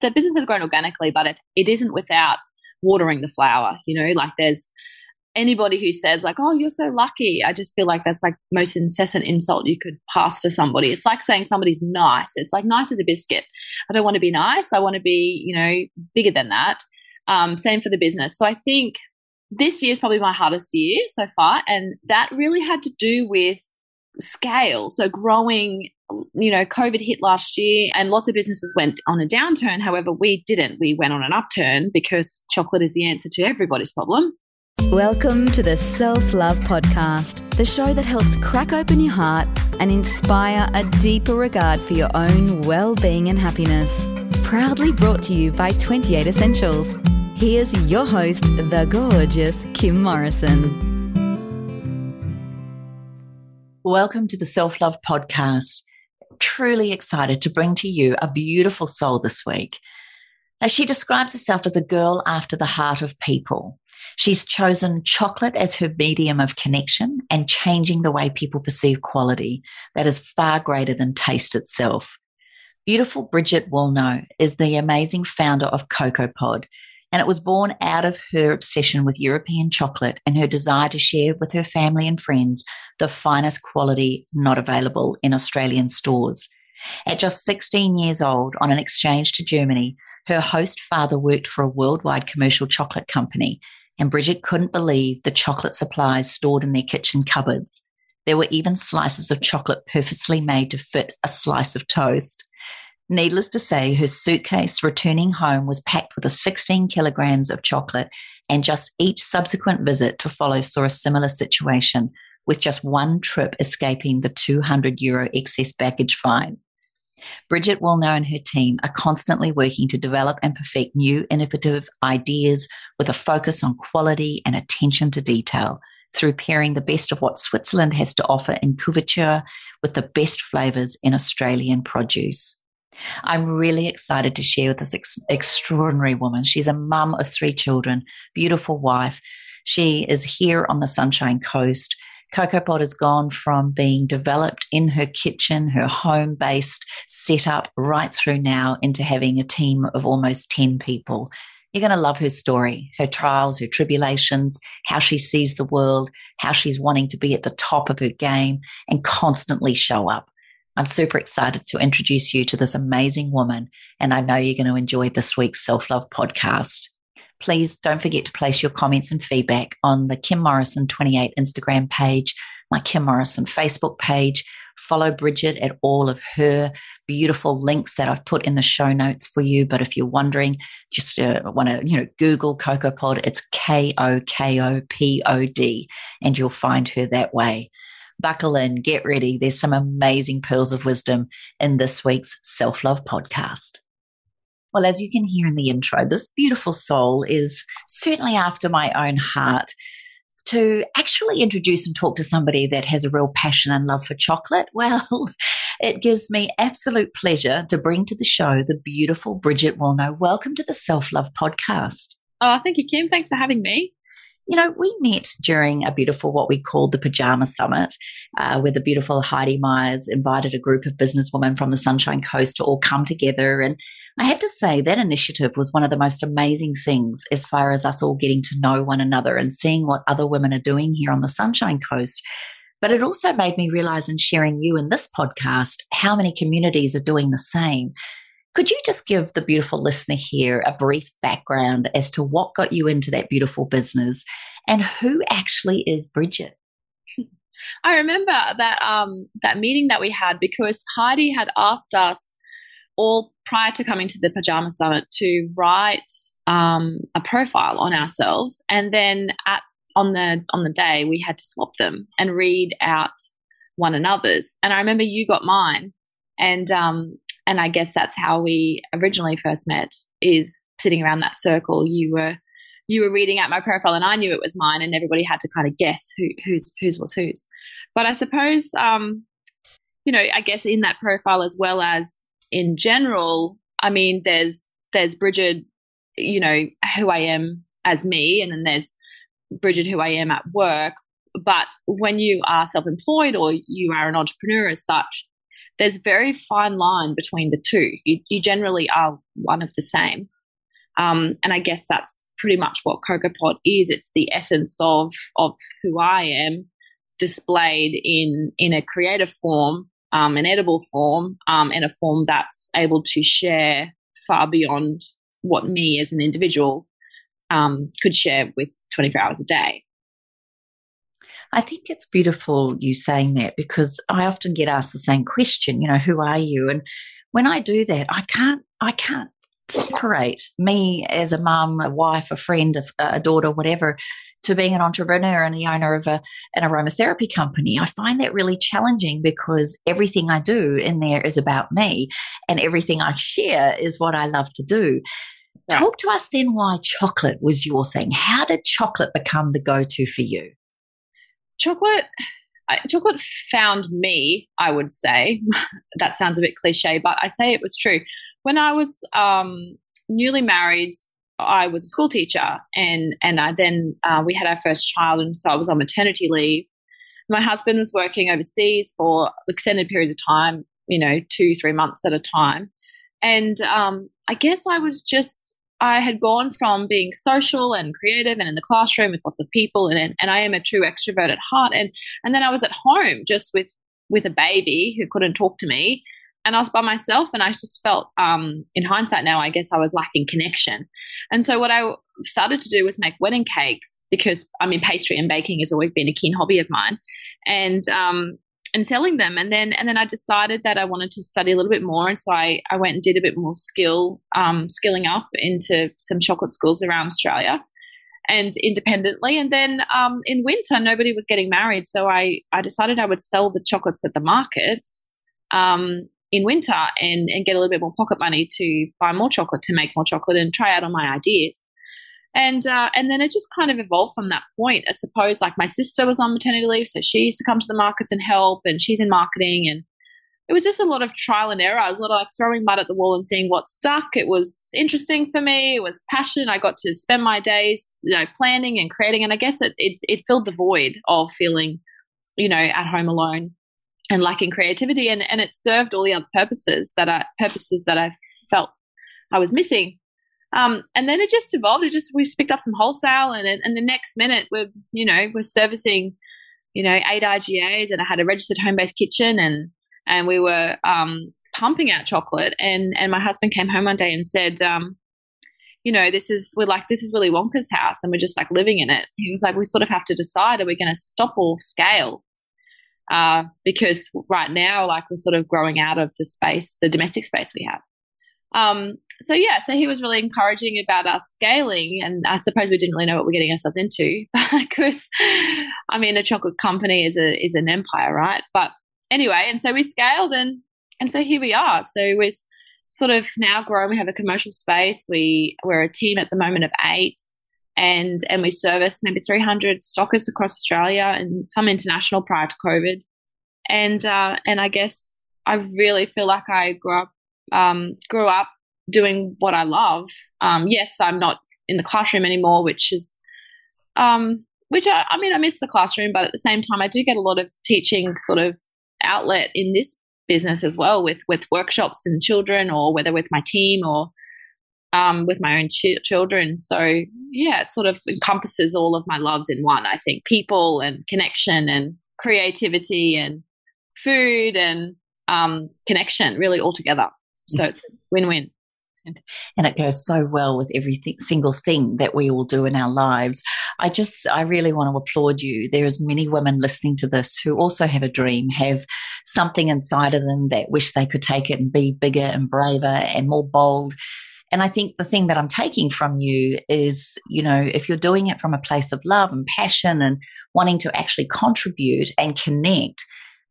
The business has grown organically, but it isn't without watering the flower. You know, like there's anybody who says like, oh, you're so lucky. I just feel like that's like most incessant insult you could pass to somebody. It's like saying somebody's nice. It's like nice as a biscuit. I don't want to be nice. I want to be, you know, bigger than that. Same for the business. So I think this year is probably my hardest year so far. And that really had to do with scale. So growing, you know, COVID hit last year and lots of businesses went on a downturn. However, we didn't. We went on an upturn because chocolate is the answer to everybody's problems. Welcome to the Self Love Podcast, the show that helps crack open your heart and inspire a deeper regard for your own well-being and happiness. Proudly brought to you by 28 Essentials. Here's your host, the gorgeous Kim Morrison. Welcome to the Self Love Podcast. Truly excited to bring to you a beautiful soul this week. Now, she describes herself as a girl after the heart of people. She's chosen chocolate as her medium of connection and changing the way people perceive quality that is far greater than taste itself. Beautiful Bridget Woolnough is the amazing founder of Cocoa Pod, and it was born out of her obsession with European chocolate and her desire to share with her family and friends the finest quality not available in Australian stores. At just 16 years old, on an exchange to Germany, her host father worked for a worldwide commercial chocolate company, and Bridget couldn't believe the chocolate supplies stored in their kitchen cupboards. There were even slices of chocolate purposely made to fit a slice of toast. Needless to say, her suitcase returning home was packed with 16 kilograms of chocolate, and just each subsequent visit to follow saw a similar situation, with just one trip escaping the €200 excess baggage fine. Bridget Woolnough and her team are constantly working to develop and perfect new innovative ideas with a focus on quality and attention to detail through pairing the best of what Switzerland has to offer in couverture with the best flavours in Australian produce. I'm really excited to share with this extraordinary woman. She's a mum of 3 children, beautiful wife. She is here on the Sunshine Coast. Cocoa Pod has gone from being developed in her kitchen, her home-based setup, right through now into having a team of almost 10 people. You're going to love her story, her trials, her tribulations, how she sees the world, how she's wanting to be at the top of her game and constantly show up. I'm super excited to introduce you to this amazing woman, and I know you're going to enjoy this week's Self Love Podcast. Please don't forget to place your comments and feedback on the Kim Morrison 28 Instagram page, my Kim Morrison Facebook page. Follow Bridget at all of her beautiful links that I've put in the show notes for you. But if you're wondering, just want to Google Cocoa Pod. It's KOKOPOD, and you'll find her that way. Buckle in, get ready. There's some amazing pearls of wisdom in this week's Self Love Podcast. Well, as you can hear in the intro, this beautiful soul is certainly after my own heart. To actually introduce and talk to somebody that has a real passion and love for chocolate, well, it gives me absolute pleasure to bring to the show the beautiful Bridget Woolnough. Welcome to the Self Love Podcast. Oh, thank you, Kim. Thanks for having me. You know, we met during a beautiful, what we called the Pajama Summit, where the beautiful Heidi Myers invited a group of businesswomen from the Sunshine Coast to all come together. And I have to say that initiative was one of the most amazing things as far as us all getting to know one another and seeing what other women are doing here on the Sunshine Coast. But it also made me realize in sharing you in this podcast how many communities are doing the same. Could you just give the beautiful listener here a brief background as to what got you into that beautiful business and who actually is Bridget? I remember that meeting that we had because Heidi had asked us all prior to coming to the Pajama Summit to write a profile on ourselves, and then on the day we had to swap them and read out one another's. And I remember you got mine, and I guess that's how we originally first met, is sitting around that circle. You were reading out my profile and I knew it was mine, and everybody had to kind of guess whose was whose. But I suppose, I guess in that profile as well as in general, I mean, there's Bridget, who I am as me, and then there's Bridget who I am at work. But when you are self-employed or you are an entrepreneur as such, there's a very fine line between the two. You generally are one of the same. And I guess that's pretty much what CocoaPod is. It's the essence of who I am displayed in a creative form, an edible form, and a form that's able to share far beyond what me as an individual could share with 24 hours a day. I think it's beautiful you saying that, because I often get asked the same question, you know, who are you? And when I do that, I can't separate me as a mum, a wife, a friend, a daughter, whatever, to being an entrepreneur and the owner of an aromatherapy company. I find that really challenging because everything I do in there is about me, and everything I share is what I love to do. Right. Talk to us then why chocolate was your thing. How did chocolate become the go-to for you? Chocolate found me, I would say. That sounds a bit cliche, but I say it was true. When I was newly married, I was a school teacher, and I then we had our first child, and so I was on maternity leave. My husband was working overseas for extended periods of time, you know, 2-3 months at a time. And I guess I had gone from being social and creative and in the classroom with lots of people, and I am a true extrovert at heart. And then I was at home just with a baby who couldn't talk to me, and I was by myself, and I just felt, in hindsight now, I guess I was lacking connection. And so what I started to do was make wedding cakes, because, I mean, pastry and baking has always been a keen hobby of mine, and selling them. And then I decided that I wanted to study a little bit more. And so I went and did a bit more skilling up into some chocolate schools around Australia and independently. And then in winter, nobody was getting married. So I decided I would sell the chocolates at the markets in winter and get a little bit more pocket money to buy more chocolate, to make more chocolate and try out on my ideas. And then it just kind of evolved from that point. I suppose, like, my sister was on maternity leave, so she used to come to the markets and help, and she's in marketing, and it was just a lot of trial and error. It was a lot of, like, throwing mud at the wall and seeing what stuck. It was interesting for me. It was passion. I got to spend my days, you know, planning and creating, and I guess it filled the void of feeling, you know, at home alone and lacking creativity, and it served all the other purposes that I felt I was missing. And then it just evolved. We picked up some wholesale, and the next minute we're servicing, you know, 8 IGAs, and I had a registered home-based kitchen, and we were pumping out chocolate. And my husband came home one day and said, you know, this is Willy Wonka's house, and we're just, like, living in it. He was like, we sort of have to decide, are we going to stop or scale? Because right now, like, we're sort of growing out of the space, the domestic space we have. So he was really encouraging about us scaling, and I suppose we didn't really know what we're getting ourselves into, because, I mean, a chocolate company is an empire, right? But anyway, and so we scaled, and so here we are. So we're sort of now grown. We have a commercial space. We're a team at the moment of 8, and we service maybe 300 stockers across Australia and some international prior to COVID. And I guess I really feel like I grew up doing what I love. Yes, I'm not in the classroom anymore, which I miss the classroom, but at the same time, I do get a lot of teaching sort of outlet in this business as well, with workshops and children, or whether with my team or with my own children. So yeah, it sort of encompasses all of my loves in one, I think: people and connection and creativity and food and connection, really, all together. So it's win-win. And it goes so well with every single thing that we all do in our lives. I really want to applaud you. There is many women listening to this who also have a dream, have something inside of them that wish they could take it and be bigger and braver and more bold. And I think the thing that I'm taking from you is, you know, if you're doing it from a place of love and passion and wanting to actually contribute and connect,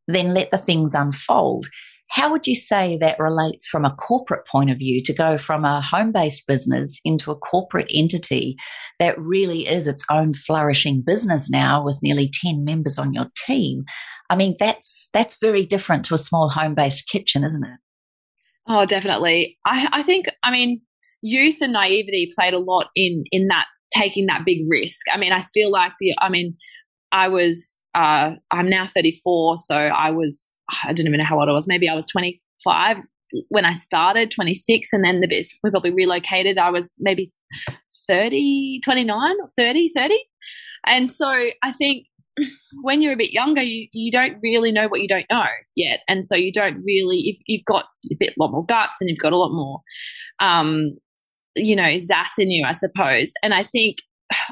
then let the things unfold. How would you say that relates from a corporate point of view, to go from a home-based business into a corporate entity that really is its own flourishing business now, with nearly 10 members on your team? I mean, that's very different to a small home-based kitchen, isn't it? Oh, definitely. I think, I mean, youth and naivety played a lot in that, taking that big risk. I mean, I feel like I'm now 34, so I was I don't even know how old I was. Maybe I was 25 when I started, 26, and then we probably relocated. I was maybe 30. And so I think when you're a bit younger, you don't really know what you don't know yet. And so you don't really, if you've got a lot more guts and you've got a lot more, zazz in you, I suppose. And I think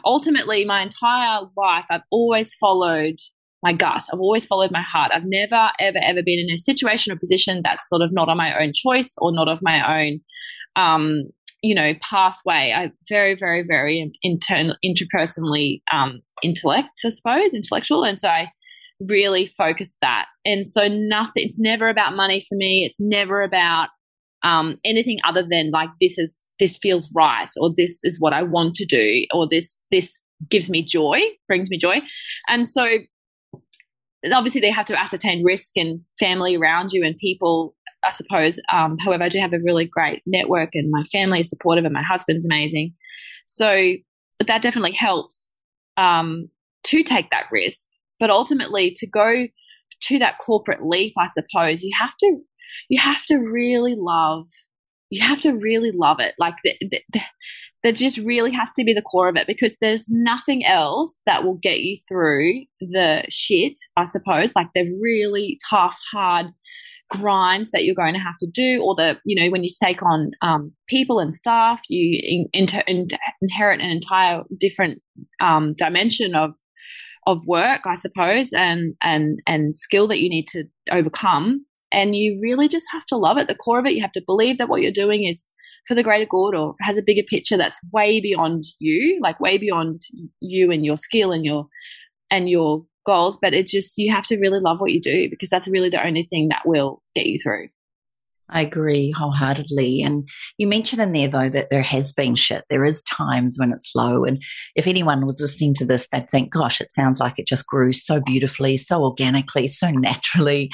ultimately my entire life I've always followed my gut. I've always followed my heart. I've never, ever, ever been in a situation or position that's sort of not on my own choice or not of my own, pathway. I very, very, very interpersonally intellectual. And so I really focused that. And so it's never about money for me. It's never about anything other than like, this feels right, or this is what I want to do, or this gives me joy, brings me joy. And so obviously they have to ascertain risk and family around you and people, I suppose. However, I do have a really great network and my family is supportive and my husband's amazing. So that definitely helps to take that risk. But ultimately to go to that corporate leap, I suppose, you have to really love it. Like that just really has to be the core of it, because there's nothing else that will get you through the shit, I suppose, like the really tough, hard grind that you're going to have to do, or the, when you take on people and staff, you inherit an entire different dimension of work, I suppose, and skill that you need to overcome. And you really just have to love it, the core of it. You have to believe that what you're doing is for the greater good or has a bigger picture that's way beyond you, like way beyond you and your skill and your goals. But it's just, you have to really love what you do, because that's really the only thing that will get you through. I agree wholeheartedly. And you mentioned in there, though, that there has been shit. There is times when it's low. And if anyone was listening to this, they'd think, gosh, it sounds like it just grew so beautifully, so organically, so naturally.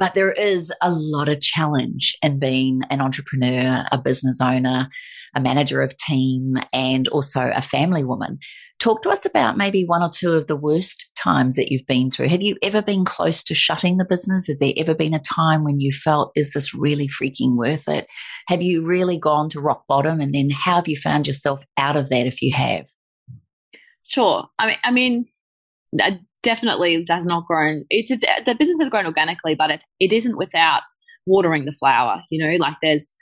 But there is a lot of challenge in being an entrepreneur, a business owner, a manager of team, and also a family woman. Talk to us about maybe one or two of the worst times that you've been through. Have you ever been close to shutting the business? Has there ever been a time when you felt, is this really freaking worth it? Have you really gone to rock bottom? And then how have you found yourself out of that if you have? Sure. I mean, that definitely has not grown. The business has grown organically, but it isn't without watering the flower. Like there's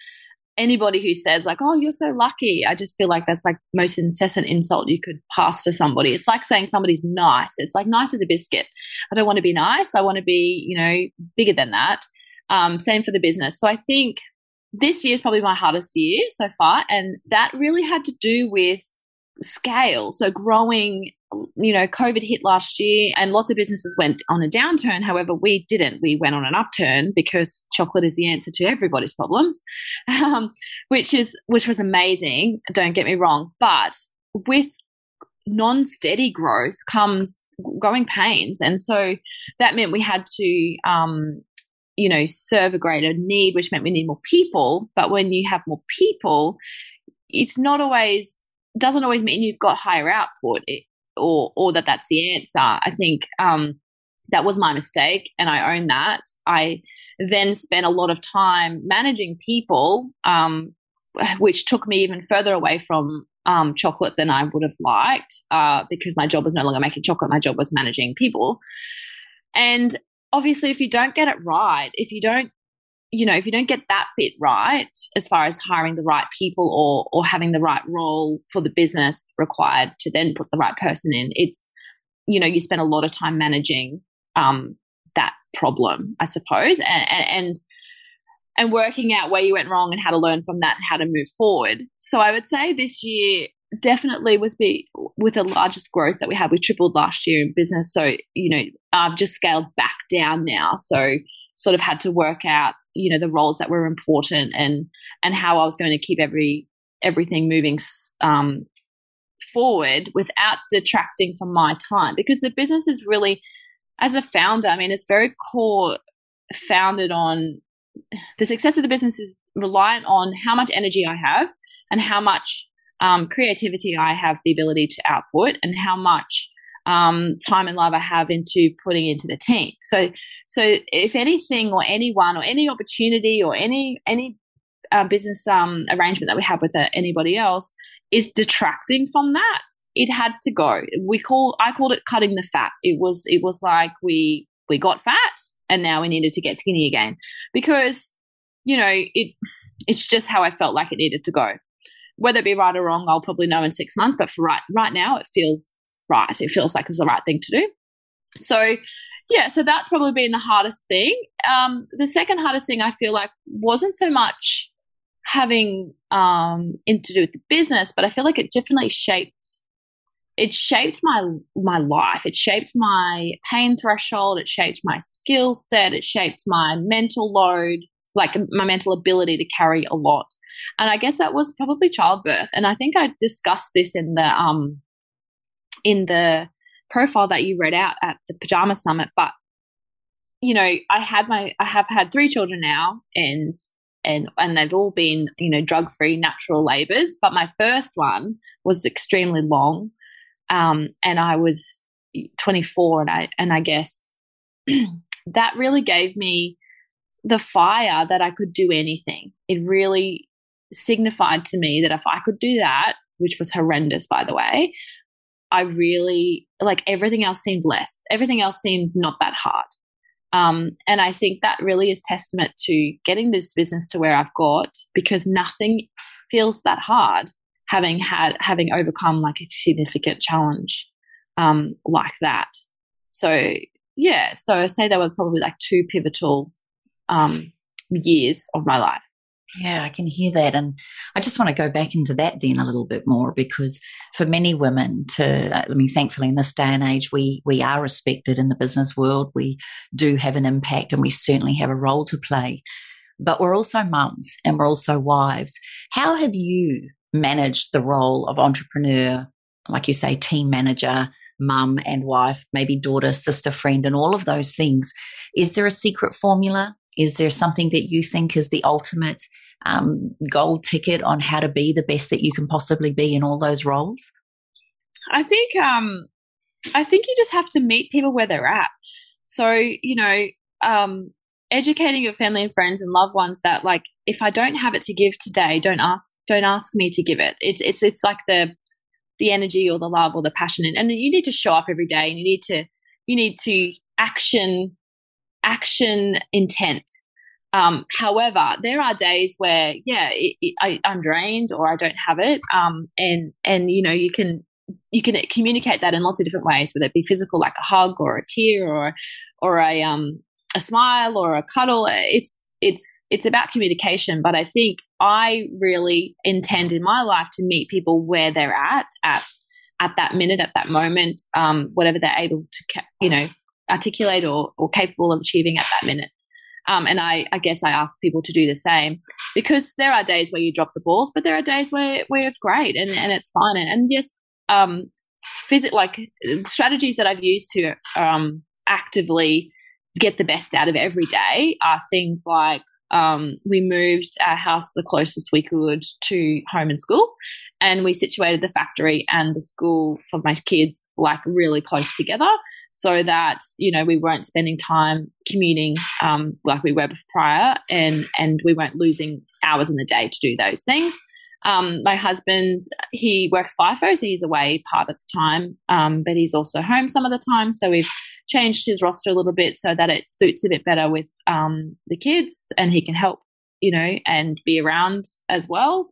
anybody who says like, oh, you're so lucky, I just feel like that's like most incessant insult you could pass to somebody. It's like saying somebody's nice. It's like nice as a biscuit. I don't want to be nice. I want to be, bigger than that. Same for the business. So I think this year is probably my hardest year so far. And that really had to do with scale. So growing, COVID hit last year and lots of businesses went on a downturn. However, we didn't. We went on an upturn because chocolate is the answer to everybody's problems, which was amazing. Don't get me wrong. But with non-steady growth comes growing pains. And so that meant we had to, serve a greater need, which meant we need more people. But when you have more people, it's not always, doesn't always mean you've got higher output. Or that's the answer. I think that was my mistake and I own that. I then spent a lot of time managing people, which took me even further away from chocolate than I would have liked, because my job was no longer making chocolate. My job was managing people. And obviously if you don't get it right, if you don't get that bit right as far as hiring the right people or having the right role for the business required to then put the right person in, it's, you spend a lot of time managing that problem, I suppose, and working out where you went wrong and how to learn from that and how to move forward. So I would say this year definitely was the largest growth that we had. We tripled last year in business. So, I've just scaled back down now. So sort of had to work out, the roles that were important and how I was going to keep everything moving forward without detracting from my time, because the business is really, as a founder, it's very core founded on the success of the business is reliant on how much energy I have and how much creativity I have the ability to output and how much time and love I have into putting into the team. So if anything, or anyone, or any opportunity, or any business arrangement that we have with anybody else is detracting from that, it had to go. I called it cutting the fat. It was like we got fat and now we needed to get skinny again, because it's just how I felt like it needed to go. Whether it be right or wrong, I'll probably know in 6 months, but for right now, it feels right. It feels like it's the right thing to do. So yeah, so that's probably been the hardest thing. The second hardest thing I feel like wasn't so much having to do with the business, but I feel like it definitely shaped my life. It shaped my pain threshold. It shaped my skill set. It shaped my mental load, like my mental ability to carry a lot. And I guess that was probably childbirth. And I think I discussed this in the profile that you read out at the Pajama Summit. But I have had 3 children now, and they've all been drug-free, natural labors. But my first one was extremely long, and I was 24, and I guess that really gave me the fire that I could do anything. It really signified to me that if I could do that, which was horrendous, by the way, I really, like, everything else seemed less. Everything else seemed not that hard. And I think that really is testament to getting this business to where I've got, because nothing feels that hard having overcome like a significant challenge like that. So yeah, so I say they were probably like 2 pivotal years of my life. Yeah, I can hear that. And I just want to go back into that then a little bit more, because for many women thankfully in this day and age, we are respected in the business world. We do have an impact and we certainly have a role to play, but we're also mums and we're also wives. How have you managed the role of entrepreneur, like you say, team manager, mum and wife, maybe daughter, sister, friend, and all of those things? Is there a secret formula? Is there something that you think is the ultimate gold ticket on how to be the best that you can possibly be in all those roles? I think you just have to meet people where they're at. So, educating your family and friends and loved ones that, like, if I don't have it to give today, don't ask me to give it. It's like the energy or the love or the passion, and you need to show up every day, and you need to action intent. However, there are days where, yeah, I'm drained or I don't have it. You can communicate that in lots of different ways, whether it be physical, like a hug or a tear or a smile or a cuddle. It's about communication. But I think I really intend in my life to meet people where they're at that minute, at that moment, whatever they're able to, articulate or capable of achieving at that minute. And I guess I ask people to do the same, because there are days where you drop the balls, but there are days where it's great and it's fun. And yes, strategies that I've used to actively get the best out of every day are things like we moved our house the closest we could to home and school, and we situated the factory and the school for my kids like really close together, so that we weren't spending time commuting like we were prior, and we weren't losing hours in the day to do those things. My husband, he works FIFO, so he's away part of the time, but he's also home some of the time. So we've changed his roster a little bit so that it suits a bit better with the kids, and he can help, and be around as well.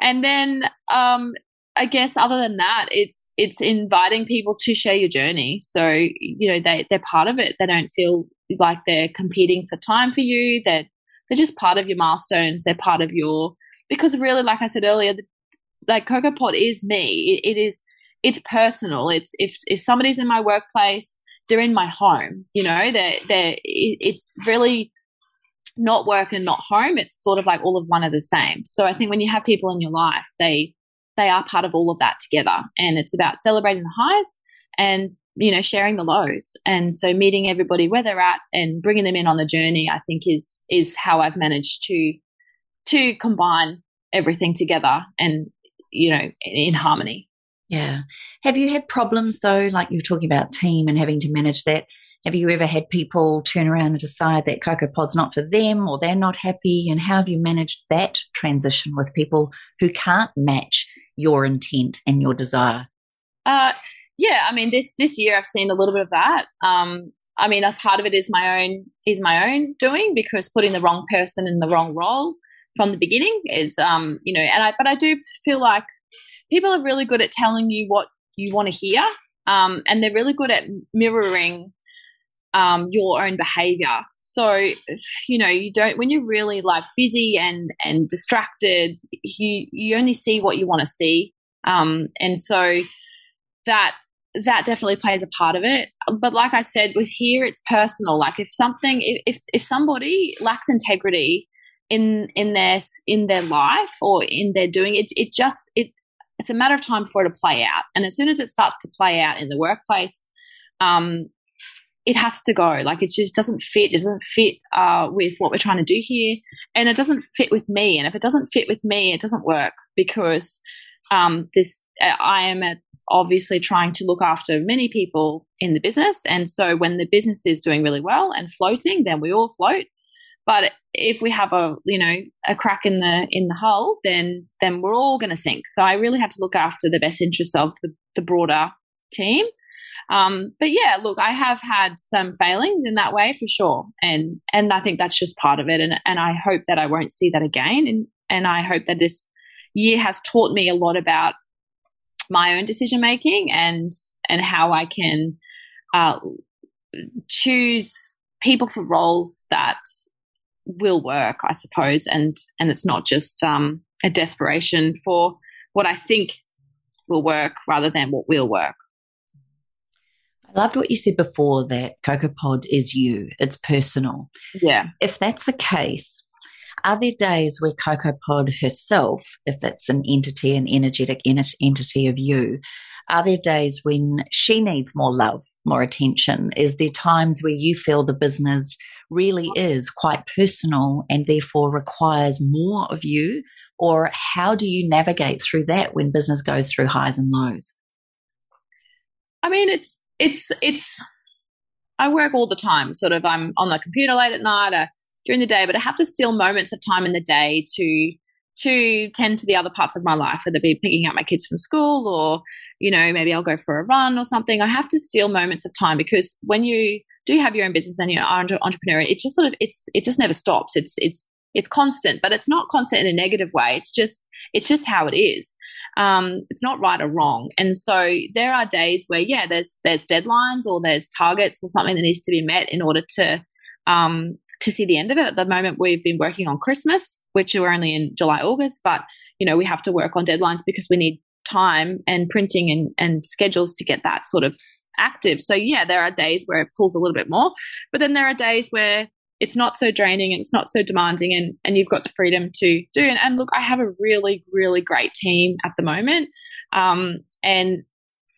And then I guess other than that, it's inviting people to share your journey. So, they're part of it. They don't feel like they're competing for time for you. They're just part of your milestones. They're part of your, because really, like I said earlier, like Coco Pod is me. It's personal. If somebody's in my workplace, they're in my home. It's really not work and not home. It's sort of like all of one are the same. So I think when you have people in your life, they are part of all of that together, and it's about celebrating the highs and sharing the lows. And so meeting everybody where they're at and bringing them in on the journey, I think is how I've managed to combine everything together and in harmony. Yeah. Have you had problems though, like you were talking about team and having to manage that? Have you ever had people turn around and decide that Cocoa Pod's not for them or they're not happy? And how have you managed that transition with people who can't match your intent and your desire? Yeah, I mean, this year I've seen a little bit of that. I mean, a part of it is my own doing, because putting the wrong person in the wrong role from the beginning is, you know, but I do feel like people are really good at telling you what you want to hear, and they're really good at mirroring your own behavior. So, you know, you don't, when you're really like busy and distracted, you only see what you want to see. And so that definitely plays a part of it. But like I said, with here, it's personal. Like if somebody lacks integrity in their life or in their doing, it's a matter of time for it to play out. And as soon as it starts to play out in the workplace, it has to go. Like it just doesn't fit. It doesn't fit with what we're trying to do here, and it doesn't fit with me. And if it doesn't fit with me, it doesn't work, because I am obviously trying to look after many people in the business. And so when the business is doing really well and floating, then we all float. But if we have a crack in the hull, then we're all going to sink. So I really have to look after the best interests of the broader team. But yeah, look, I have had some failings in that way for sure. And I think that's just part of it. And I hope that I won't see that again. And I hope that this year has taught me a lot about my own decision making and how I can choose people for roles that will work, I suppose. And it's not just a desperation for what I think will work rather than what will work. I loved what you said before, that Cocoa Pod is you. It's personal. Yeah. If that's the case, are there days where Cocoa Pod herself, if that's an entity, an energetic entity of you, are there days when she needs more love, more attention? Is there times where you feel the business really is quite personal and therefore requires more of you? Or how do you navigate through that when business goes through highs and lows? I mean, I work all the time, sort of. I'm on the computer late at night or during the day, but I have to steal moments of time in the day to tend to the other parts of my life, whether it be picking up my kids from school or, you know, maybe I'll go for a run or something. I have to steal moments of time, because when you do have your own business and you are an entrepreneur, it's just sort of, it just never stops. It's constant, but it's not constant in a negative way. It's just how it is. It's not right or wrong. And so there are days where, yeah, there's deadlines or there's targets or something that needs to be met in order to see the end of it. At the moment, we've been working on Christmas, which we're only in July, August, but, you know, we have to work on deadlines because we need time and printing and schedules to get that sort of active. So yeah, there are days where it pulls a little bit more, but then there are days where it's not so draining and it's not so demanding, and you've got the freedom to do. And look, I have a really, really great team at the moment, and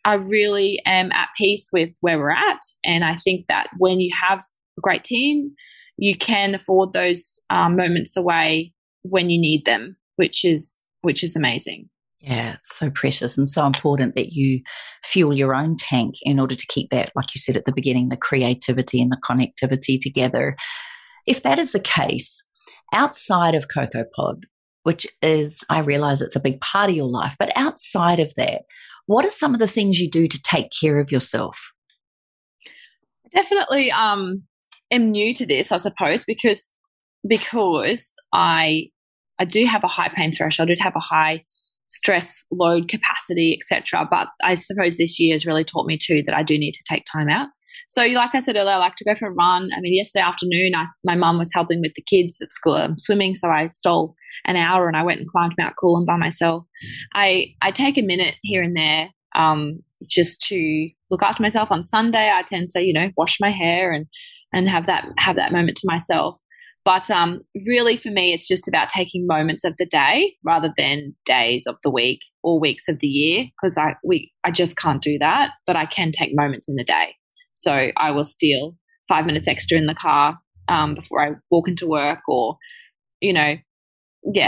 I really am at peace with where we're at. And I think that when you have a great team, you can afford those moments away when you need them, which is amazing. Yeah, it's so precious and so important that you fuel your own tank in order to keep that, like you said at the beginning, the creativity and the connectivity together. If that is the case, outside of Cocoa Pod, which is, I realize it's a big part of your life, but outside of that, what are some of the things you do to take care of yourself? Definitely am new to this, I suppose, because I do have a high pain threshold. I do have a high stress load capacity, etc. But I suppose this year has really taught me too that I do need to take time out. So like I said earlier, I like to go for a run. I mean, yesterday afternoon, my mum was helping with the kids at school swimming, so I stole an hour and I went and climbed Mount Coolum by myself. I take a minute here and there just to look after myself. On Sunday, I tend to, you know, wash my hair and have that moment to myself. But really for me, it's just about taking moments of the day rather than days of the week or weeks of the year, because I just can't do that, but I can take moments in the day. So I will steal 5 minutes extra in the car before I walk into work, or, you know,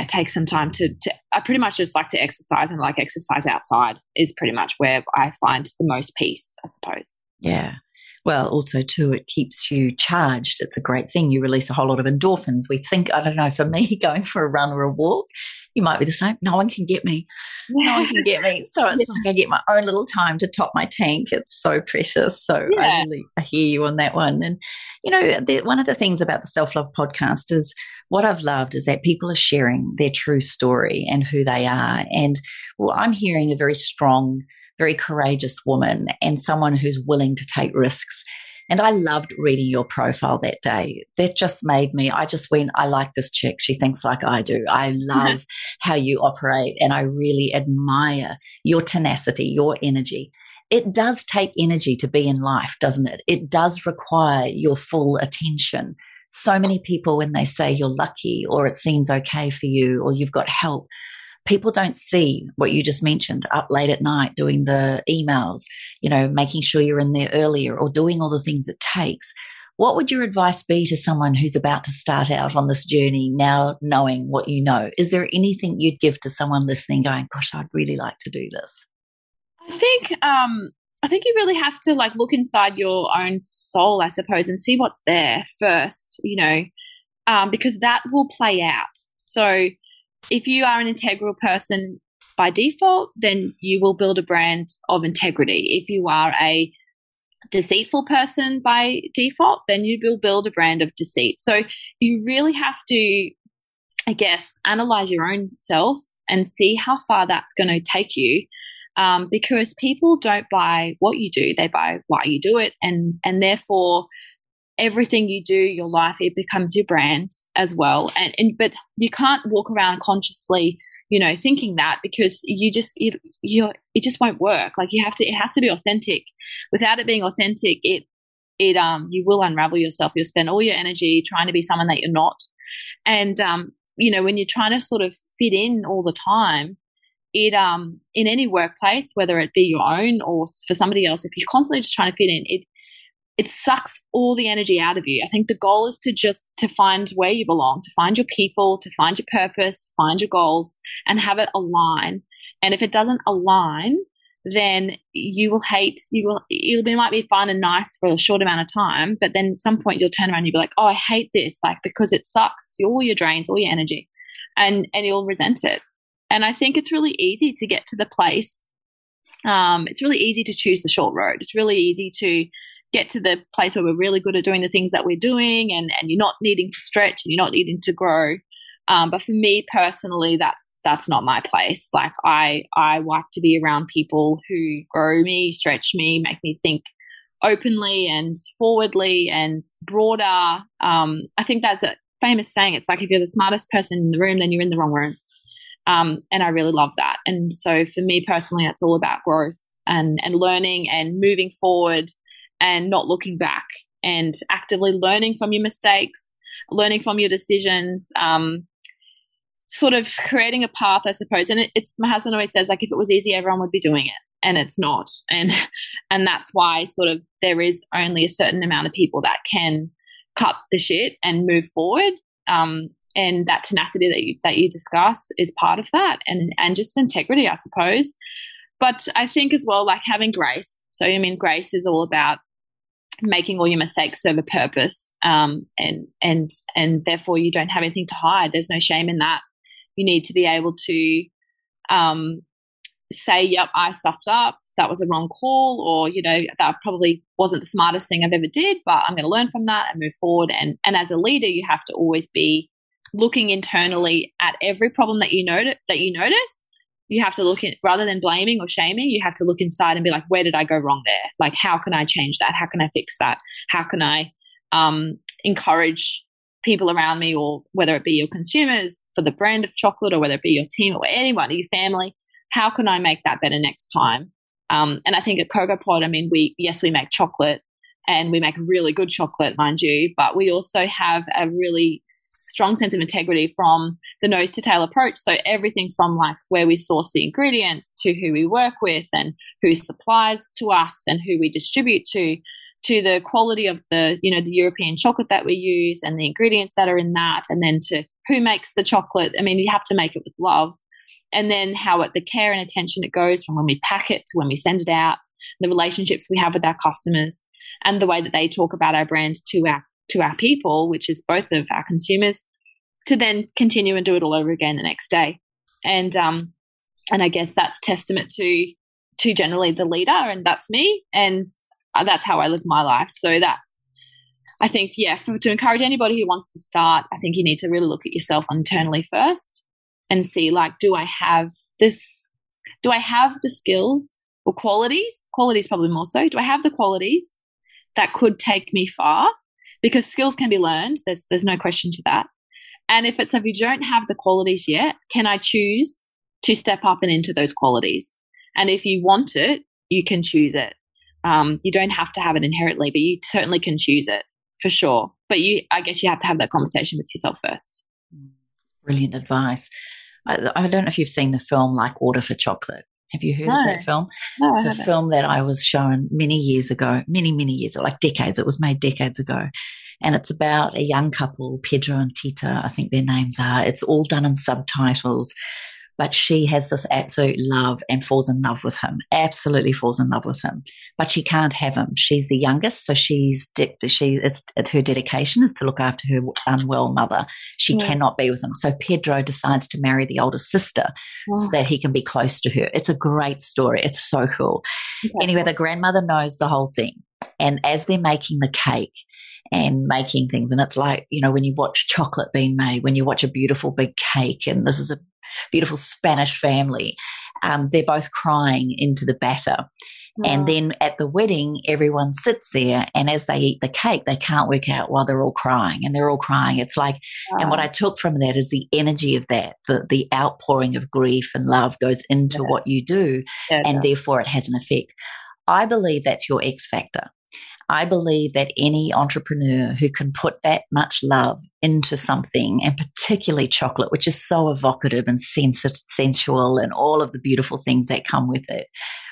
take some time to I pretty much just like to exercise, and like exercise outside is pretty much where I find the most peace, I suppose. Yeah. Well, also too, it keeps you charged. It's a great thing. You release a whole lot of endorphins. We think, I don't know, for me, going for a run or a walk, you might be the same. No one can get me. Yeah. No one can get me. So it's like I get my own little time to top my tank. It's so precious. So yeah. I hear you on that one. And, you know, one of the things about the Self-Love Podcast is what I've loved is that people are sharing their true story and who they are. And, well, I'm hearing a very strong, very courageous woman and someone who's willing to take risks. And I loved reading your profile that day. That just made me, I just went, I like this chick. She thinks like I do. I love how you operate, and I really admire your tenacity, your energy. It does take energy to be in life, doesn't it? It does require your full attention. So many people, when they say you're lucky or it seems okay for you or you've got help, people don't see what you just mentioned, up late at night doing the emails, you know, making sure you're in there earlier or doing all the things it takes. What would your advice be to someone who's about to start out on this journey now knowing what you know? Is there anything you'd give to someone listening going, gosh, I'd really like to do this? I think you really have to like look inside your own soul, I suppose, and see what's there first, you know, because that will play out. So if you are an integral person by default, then you will build a brand of integrity. If you are a deceitful person by default, then you will build a brand of deceit. So you really have to, I guess, analyze your own self and see how far that's going to take you, because people don't buy what you do. They buy why you do it, and therefore everything you do, your life, it becomes your brand as well. But you can't walk around consciously, you know, thinking that, because it just won't work. Like it has to be authentic. Without it being authentic, you will unravel yourself. You'll spend all your energy trying to be someone that you're not. And you know, when you're trying to sort of fit in all the time, it in any workplace, whether it be your own or for somebody else, if you're constantly just trying to fit in, it sucks all the energy out of you. I think the goal is to find where you belong, to find your people, to find your purpose, to find your goals, and have it align. And if it doesn't align, then it might be fun and nice for a short amount of time, but then at some point you'll turn around and you'll be like, oh, I hate this, like, because it sucks all your drains, all your energy, and you'll resent it. And I think it's really easy to get to the place. It's really easy to choose the short road. It's really easy to get to the place where we're really good at doing the things that we're doing, and you're not needing to stretch and you're not needing to grow. But for me personally, that's not my place. Like I like to be around people who grow me, stretch me, make me think openly and forwardly and broader. I think that's a famous saying. It's like, if you're the smartest person in the room, then you're in the wrong room. And I really love that. And so for me personally, it's all about growth and learning and moving forward, and not looking back, and actively learning from your mistakes, learning from your decisions, sort of creating a path, I suppose. And it's my husband always says, like, if it was easy, everyone would be doing it, and it's not. And that's why sort of there is only a certain amount of people that can cut the shit and move forward. And that tenacity that you discuss is part of that, and just integrity, I suppose. But I think as well, like having grace. So, I mean, grace is all about making all your mistakes serve a purpose, and therefore you don't have anything to hide. There's no shame in that. You need to be able to say, yep, I stuffed up. That was a wrong call, or, you know, that probably wasn't the smartest thing I've ever did, but I'm going to learn from that and move forward. And as a leader, you have to always be looking internally at every problem that you notice. You have to look in, rather than blaming or shaming, you have to look inside and be like, where did I go wrong there? Like, how can I change that? How can I fix that? How can I encourage people around me, or whether it be your consumers for the brand of chocolate, or whether it be your team or anyone, or your family, how can I make that better next time? And I think at Cocoa Pod, I mean, we make chocolate, and we make really good chocolate, mind you, but we also have a really strong sense of integrity from the nose to tail approach. So everything from like where we source the ingredients to who we work with and who supplies to us and who we distribute to the quality of the, you know, the European chocolate that we use and the ingredients that are in that, and then to who makes the chocolate. I mean, you have to make it with love, and then how the care and attention it goes from when we pack it to when we send it out, the relationships we have with our customers, and the way that they talk about our brand to our people, which is both of our consumers, to then continue and do it all over again the next day. And I guess that's testament to generally the leader, and that's me, and that's how I live my life. So that's, I think, to encourage anybody who wants to start, I think you need to really look at yourself internally first and see, like, do I have the skills or qualities probably more so, do I have the qualities that could take me far? Because skills can be learned. There's no question to that. And if you don't have the qualities yet, can I choose to step up and into those qualities? And if you want it, you can choose it. You don't have to have it inherently, but you certainly can choose it for sure. But I guess you have to have that conversation with yourself first. Brilliant advice. I don't know if you've seen the film Like Water for Chocolate. Have you heard of that film? No, it's a film that I was shown many years ago, many years, like decades. It was made decades ago. And it's about a young couple, Pedro and Tita, I think their names are. It's all done in subtitles. But she has this absolute love and falls in love with him, absolutely falls in love with him. But she can't have him. She's the youngest, so her dedication is to look after her unwell mother. She cannot be with him. So Pedro decides to marry the older sister so that he can be close to her. It's a great story. It's so cool. Yeah. Anyway, the grandmother knows the whole thing. And as they're making the cake, and making things, and it's like, you know, when you watch chocolate being made, when you watch a beautiful big cake, and this is a beautiful Spanish family, they're both crying into the batter. Wow. And then at the wedding, everyone sits there, and as they eat the cake, they can't work out why they're all crying, and they're all crying. It's like, and what I took from that is the energy of that, the outpouring of grief and love goes into what you do, and therefore it has an effect. I believe that's your X factor. I believe that any entrepreneur who can put that much love into something, and particularly chocolate, which is so evocative and sensual and all of the beautiful things that come with it,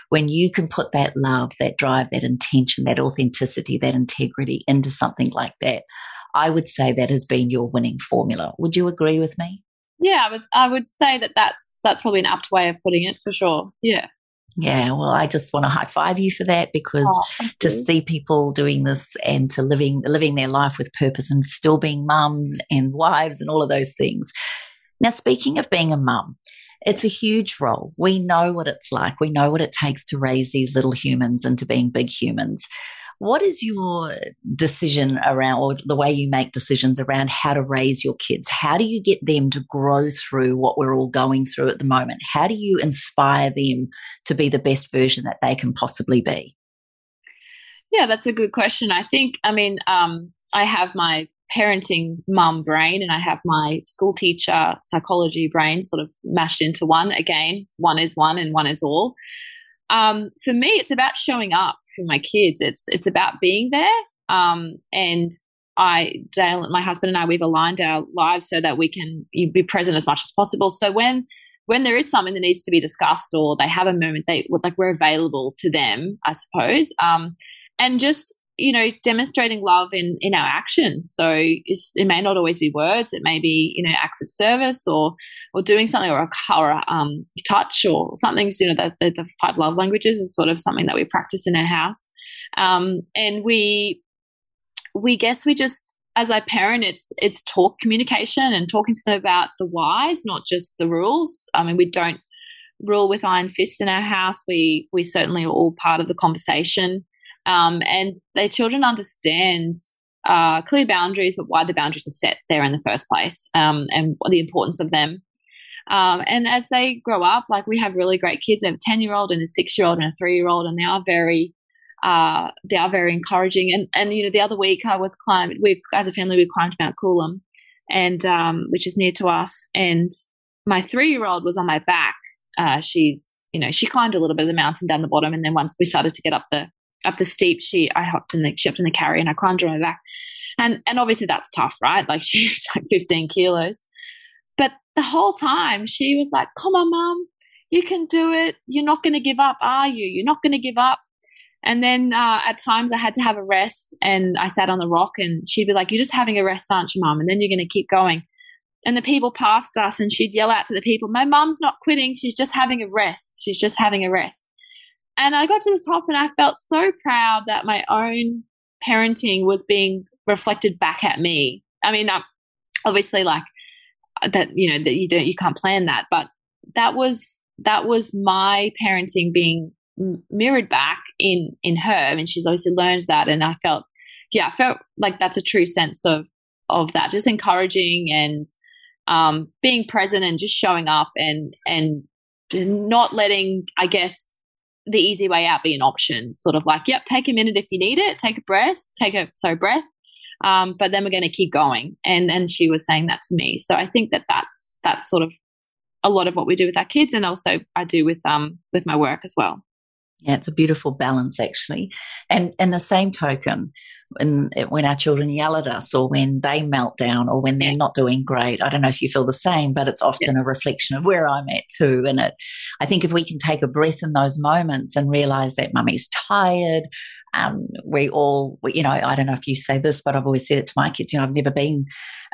when you can put that love, that drive, that intention, that authenticity, that integrity into something like that, I would say that has been your winning formula. Would you agree with me? Yeah, I would say that that's probably an apt way of putting it for sure. Yeah. Yeah, well, I just want to high five you for that, because see people doing this and to living their life with purpose and still being mums and wives and all of those things. Now, speaking of being a mum, it's a huge role. We know what it's like. We know what it takes to raise these little humans into being big humans. What is your decision around, or the way you make decisions around how to raise your kids? How do you get them to grow through what we're all going through at the moment? How do you inspire them to be the best version that they can possibly be? Yeah, that's a good question. I think, I have my parenting mum brain, and I have my school teacher psychology brain sort of mashed into one. Again, one and one is all. For me, it's about showing up for my kids. It's about being there. And Dale, my husband and I, we've aligned our lives so that we can be present as much as possible. So when there is something that needs to be discussed, or they have a moment, we're available to them, I suppose. And just, demonstrating love in our actions. So it may not always be words. It may be, acts of service or doing something, or touch or something. The five love languages is sort of something that we practice in our house. And we guess we just, as I parent, it's communication and talking to them about the whys, not just the rules. I mean, we don't rule with iron fists in our house. We certainly are all part of the conversation. And their children understand clear boundaries, but why the boundaries are set there in the first place, and the importance of them. And as they grow up, like, we have really great kids. We have a 10-year-old and a 6-year-old and a 3-year-old, and they are very encouraging. And the other week we climbed Mount Coolum, and which is near to us. And my 3-year-old was on my back. She climbed a little bit of the mountain down the bottom, and then once we started to get up the steep, she hopped in the carry, and I climbed her on my back. And obviously that's tough, right? Like, she's like 15 kilos. But the whole time she was like, "Come on, Mum, you can do it. You're not going to give up, are you? You're not going to give up." And then at times I had to have a rest, and I sat on the rock, and she'd be like, "You're just having a rest, aren't you, Mum? And then you're going to keep going." And the people passed us, and she'd yell out to the people, "My mum's not quitting. She's just having a rest. She's just having a rest." And I got to the top, and I felt so proud that my own parenting was being reflected back at me. I mean, obviously, like that, you know, that you can't plan that, but that was my parenting being mirrored back in her. I mean, she's obviously learned that, and I felt like that's a true sense of that, just encouraging and being present and just showing up and not letting, I guess, the easy way out be an option. Sort of like, yep, take a minute if you need it, take a breath, but then we're going to keep going. And she was saying that to me. So I think that's sort of a lot of what we do with our kids, and also I do with my work as well. Yeah, it's a beautiful balance, actually. And the same token, when our children yell at us, or when they melt down, or when they're not doing great, I don't know if you feel the same, but it's often a reflection of where I'm at too. And I think if we can take a breath in those moments and realize that mummy's tired, I don't know if you say this, but I've always said it to my kids, I've never been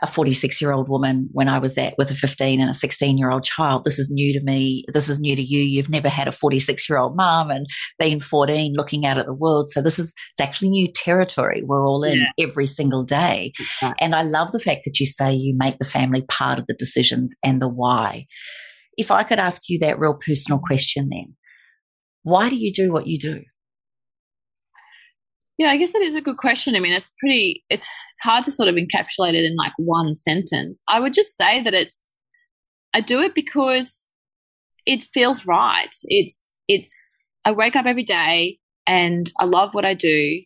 a 46-year-old woman when I was that with a 15 and a 16-year-old child. This is new to me. This is new to you. You've never had a 46-year-old mum and been 14 looking out at the world. So it's actually new territory we're all in every single day. Exactly. And I love the fact that you say you make the family part of the decisions and the why. If I could ask you that real personal question then, why do you do what you do? Yeah, I guess that is a good question. I mean, it's hard to sort of encapsulate it in like one sentence. I would just say that I do it because it feels right. I wake up every day and I love what I do.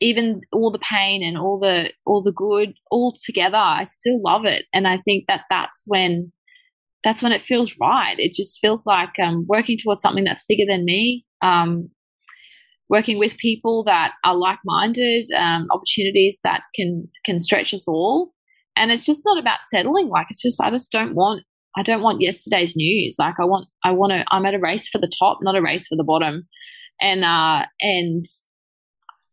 Even all the pain and all the good all together, I still love it. And I think that's when it feels right. It just feels like I'm working towards something that's bigger than me. Working with people that are like-minded, opportunities that can stretch us all. And it's just not about settling. Like, it's just, I don't want yesterday's news. Like, I'm at a race for the top, not a race for the bottom. And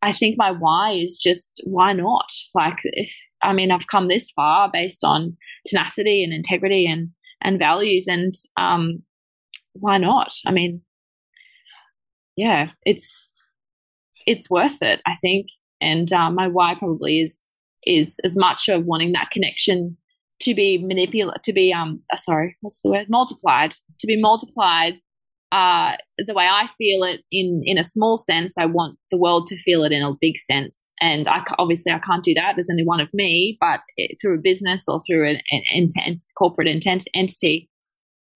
I think my why is just, why not? Like, I've come this far based on tenacity and integrity and values, and why not? I mean, yeah, it's worth it, I think. And my why probably is as much of wanting that connection to be multiplied the way I feel it in a small sense. I want the world to feel it in a big sense, and obviously I can't do that. There's only one of me, but through a business or through a corporate entity,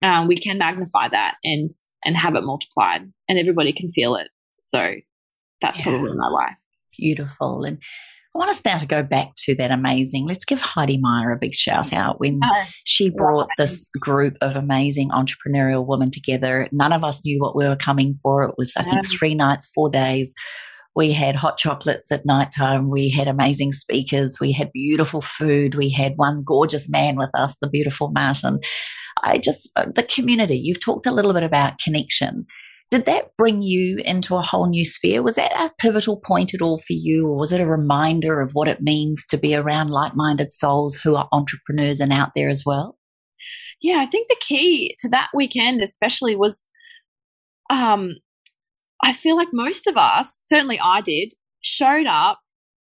we can magnify that and have it multiplied, and everybody can feel it. So that's probably my why. Beautiful. And I want us now to go back to that amazing, let's give Heidi Meyer a big shout out when she brought this group of amazing entrepreneurial women together. None of us knew what we were coming for. It was, I think, 3 nights, 4 days. We had hot chocolates at nighttime. We had amazing speakers. We had beautiful food. We had one gorgeous man with us, the beautiful Martin. The community, you've talked a little bit about connection. Did that bring you into a whole new sphere? Was that a pivotal point at all for you, or was it a reminder of what it means to be around like-minded souls who are entrepreneurs and out there as well? Yeah, I think the key to that weekend especially was I feel like most of us, certainly I did, showed up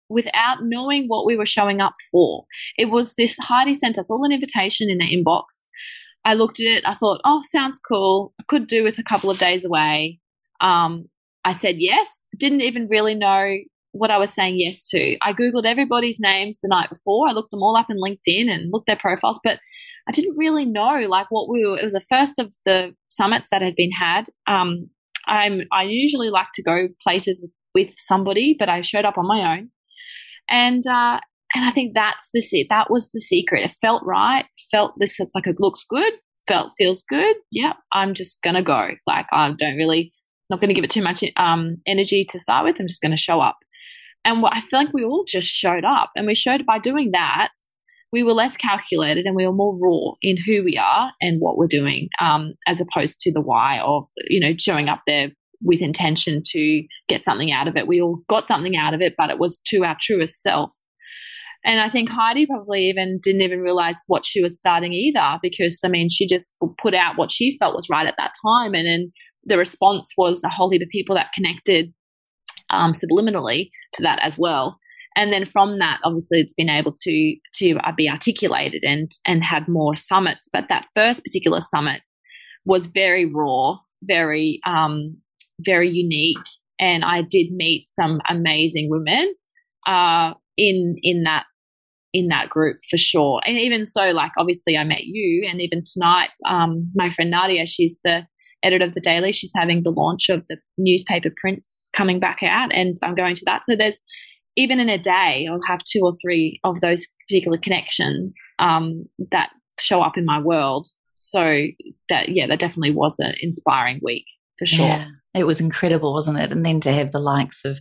without knowing what we were showing up for. It was this, Heidi sent us all an invitation in the inbox. I looked at it. I thought, oh, sounds cool. I could do with a couple of days away. I said yes. Didn't even really know what I was saying yes to. I Googled everybody's names the night before. I looked them all up in LinkedIn and looked their profiles, but I didn't really know like what it was the first of the summits that had been had. I usually like to go places with somebody, but I showed up on my own. And I think that was the secret. It felt right. Felt this, it's like it looks good. Feels good. Yeah, I'm just going to go. Like, not going to give it too much energy to start with. I'm just going to show up. And I feel like we all just showed up, and we showed by doing that, we were less calculated and we were more raw in who we are and what we're doing, as opposed to the why of, showing up there with intention to get something out of it. We all got something out of it, but it was to our truest self. And I think Heidi probably didn't even realize what she was starting either, because, I mean, she just put out what she felt was right at that time. And then the response was a whole heap of people that connected subliminally to that as well. And then from that, obviously, it's been able to be articulated and had more summits. But that first particular summit was very raw, very unique. And I did meet some amazing women in that group for sure. And even so, like, obviously I met you, and even tonight, my friend Nadia, she's the editor of The Daily. She's having the launch of the newspaper prints coming back out, and I'm going to that. So there's, even in a day, I'll have two or three of those particular connections that show up in my world. So that definitely was an inspiring week for sure. Yeah, it was incredible, wasn't it? And then to have the likes of,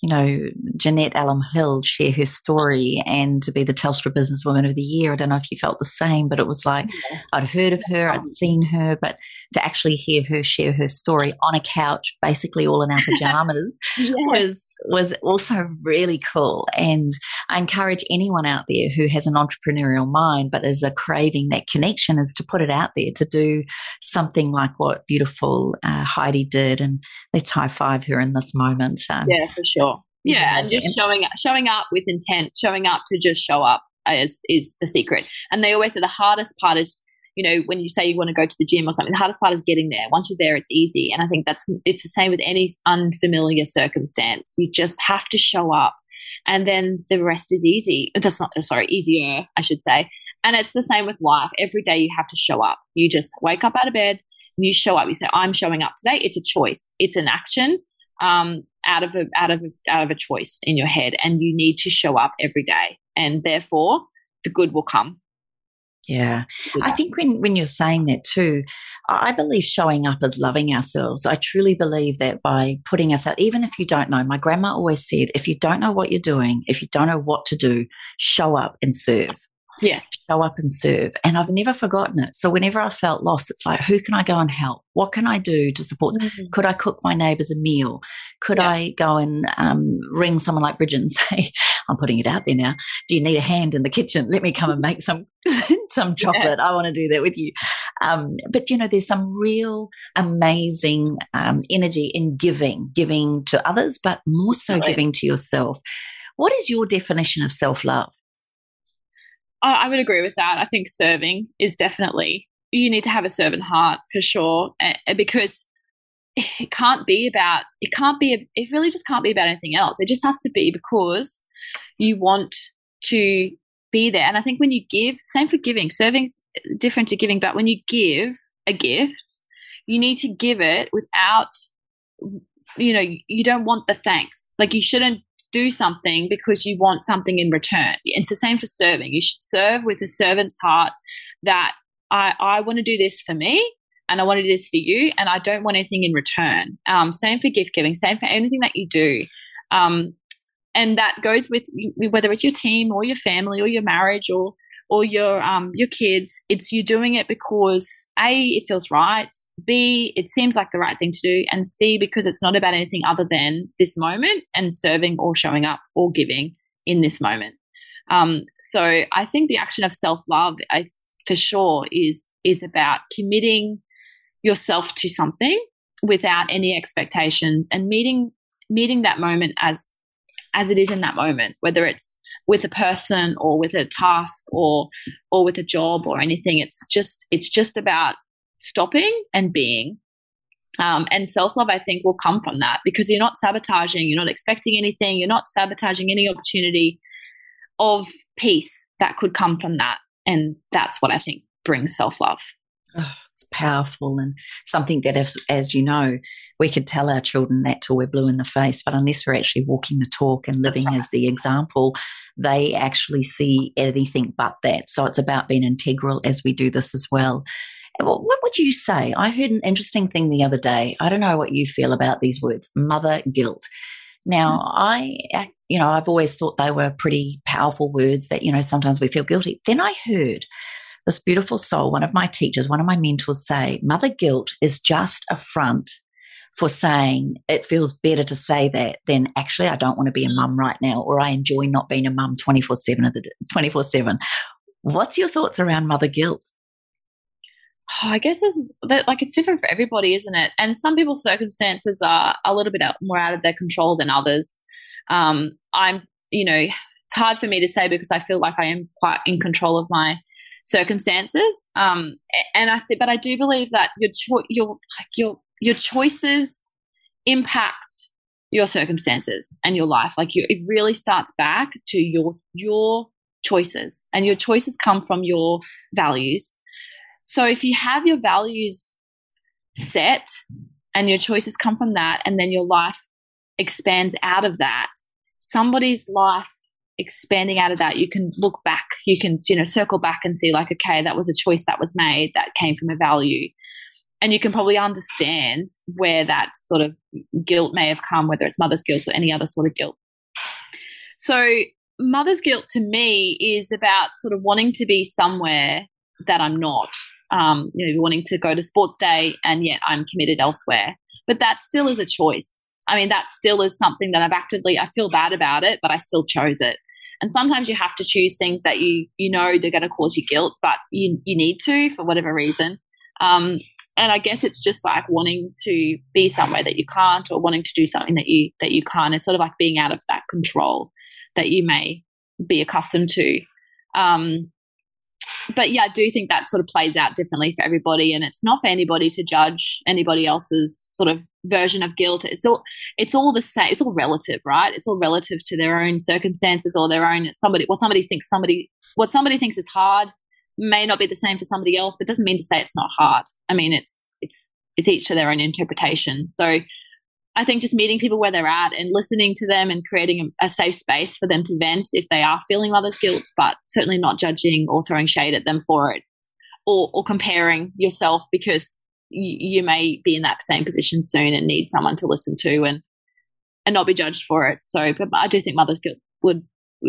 you know, Jeanette Allam-Hill share her story and to be the Telstra Businesswoman of the Year. I don't know if you felt the same, but it was like, I'd heard of her, I'd seen her, but to actually hear her share her story on a couch, basically all in our pajamas, yes, was also really cool. And I encourage anyone out there who has an entrepreneurial mind but is craving that connection is to put it out there, to do something like what beautiful Heidi did. And let's high five her in this moment. Yeah, for sure. Yeah, and just showing up with intent, showing up to just show up is the secret. And they always say the hardest part is, you know, when you say you want to go to the gym or something, the hardest part is getting there. Once you're there, it's easy. And I think it's the same with any unfamiliar circumstance. You just have to show up, and then the rest is easy. That's not, sorry, easier, I should say. And it's the same with life. Every day you have to show up. You just wake up out of bed and you show up. You say, I'm showing up today. It's a choice. It's an action. Out of a choice in your head, and you need to show up every day, and therefore the good will come. Yeah. I think when you're saying that too, I believe showing up is loving ourselves. I truly believe that by putting us out, even if you don't know, my grandma always said, if you don't know what you're doing, if you don't know what to do, show up and serve. Yes. Show up and serve. And I've never forgotten it. So whenever I felt lost, it's like, who can I go and help? What can I do to support? Mm-hmm. Could I cook my neighbours a meal? Could I go and ring someone like Bridget and say, I'm putting it out there now, do you need a hand in the kitchen? Let me come and make some chocolate. I want to do that with you. But, you know, there's some real amazing energy in giving to others, but more so giving to yourself. What is your definition of self-love? I would agree with that. I think serving is definitely, you need to have a servant heart for sure, because it really just can't be about anything else. It just has to be because you want to be there. And I think when you give, same for giving, serving's different to giving, but when you give a gift, you need to give it without, you know, you don't want the thanks. Like, you shouldn't do something because you want something in return. It's the same for serving. You should serve with a servant's heart that I want to do this for me, and I want to do this for you, and I don't want anything in return. Same for gift giving, same for anything that you do. And that goes with whether it's your team or your family or your marriage or your kids. It's you doing it because A, it feels right, B, it seems like the right thing to do, and C, because it's not about anything other than this moment and serving or showing up or giving in this moment. So I think the action of self-love for sure is about committing yourself to something without any expectations, and meeting that moment as it is in that moment, whether it's with a person or with a task or with a job or anything. It's just about stopping and being. And self-love, I think, will come from that, because you're not sabotaging, you're not expecting anything, you're not sabotaging any opportunity of peace that could come from that. And that's what I think brings self-love. Oh, it's powerful, and something that, as you know, we could tell our children that till we're blue in the face, but unless we're actually walking the talk and living as the example, they actually see anything but that. So it's about being integral as we do this as well. What would you say? I heard an interesting thing the other day. I don't know what you feel about these words, mother guilt. Now, I've always thought they were pretty powerful words that, you know, sometimes we feel guilty. Then I heard this beautiful soul, one of my teachers, one of my mentors, say, mother guilt is just a front for saying it feels better to say that than actually I don't want to be a mum right now, or I enjoy not being a mum 24/7. What's your thoughts around mother guilt? Oh, I guess this is like it's different for everybody, isn't it? And some people's circumstances are a little bit more out of their control than others. It's hard for me to say because I feel like I am quite in control of my circumstances. But I do believe that your choices impact your circumstances and your life. It really starts back to your choices, and your choices come from your values. So if you have your values set and your choices come from that, and then your life expands out of that, somebody's life expanding out of that, you can look back, you can, circle back and see like, okay, that was a choice that was made that came from a value. And you can probably understand where that sort of guilt may have come, whether it's mother's guilt or any other sort of guilt. So mother's guilt to me is about sort of wanting to be somewhere that I'm not, wanting to go to sports day and yet I'm committed elsewhere. But that still is a choice. I mean, that still is something that I've I feel bad about it, but I still chose it. And sometimes you have to choose things that you know they're going to cause you guilt, but you need to for whatever reason. And I guess it's just like wanting to be somewhere that you can't, or wanting to do something that you can't. It's sort of like being out of that control that you may be accustomed to. But yeah, I do think that sort of plays out differently for everybody, and it's not for anybody to judge anybody else's sort of version of guilt. It's all the same. It's all relative, right? It's all relative to their own circumstances or their own what somebody thinks is hard may not be the same for somebody else, but doesn't mean to say it's not hard. I mean, it's each to their own interpretation. So I think just meeting people where they're at and listening to them and creating a safe space for them to vent if they are feeling mother's guilt, but certainly not judging or throwing shade at them for it, or comparing yourself, because you may be in that same position soon and need someone to listen to and not be judged for it. So, but I do think mother's guilt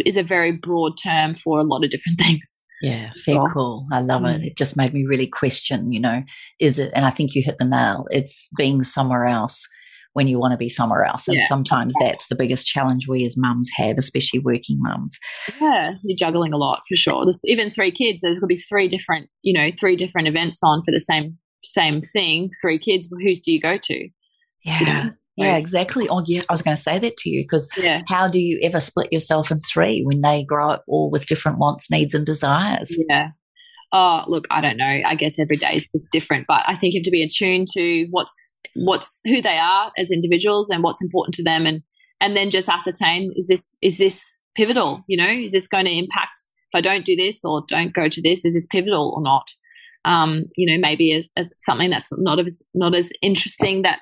is a very broad term for a lot of different things. Yeah, fair call. I love it. It just made me really question, is it, and I think you hit the nail, it's being somewhere else when you want to be somewhere else. And sometimes that's the biggest challenge we as mums have, especially working mums. Yeah, you're juggling a lot for sure. There's even 3 kids. There could be 3 different events on for the same thing, 3 kids. Well, whose do you go to? Yeah, yeah, exactly. Oh, yeah, I was going to say that to you, because how do you ever split yourself in 3 when they grow up all with different wants, needs and desires? Yeah. Oh, look, I don't know. I guess every day is just different, but I think you have to be attuned to what's who they are as individuals and what's important to them, and then just ascertain, is this pivotal? Is this going to impact if I don't do this or don't go to this? Is this pivotal or not? Maybe something that's not as interesting, that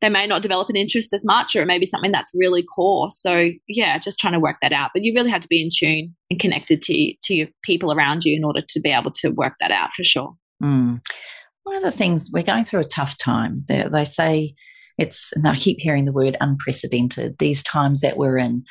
they may not develop an interest as much, or it may be something that's really core. So yeah, just trying to work that out. But you really have to be in tune and connected to your people around you in order to be able to work that out for sure. Mm. One of the things, we're going through a tough time. They say and I keep hearing the word unprecedented, these times that we're in.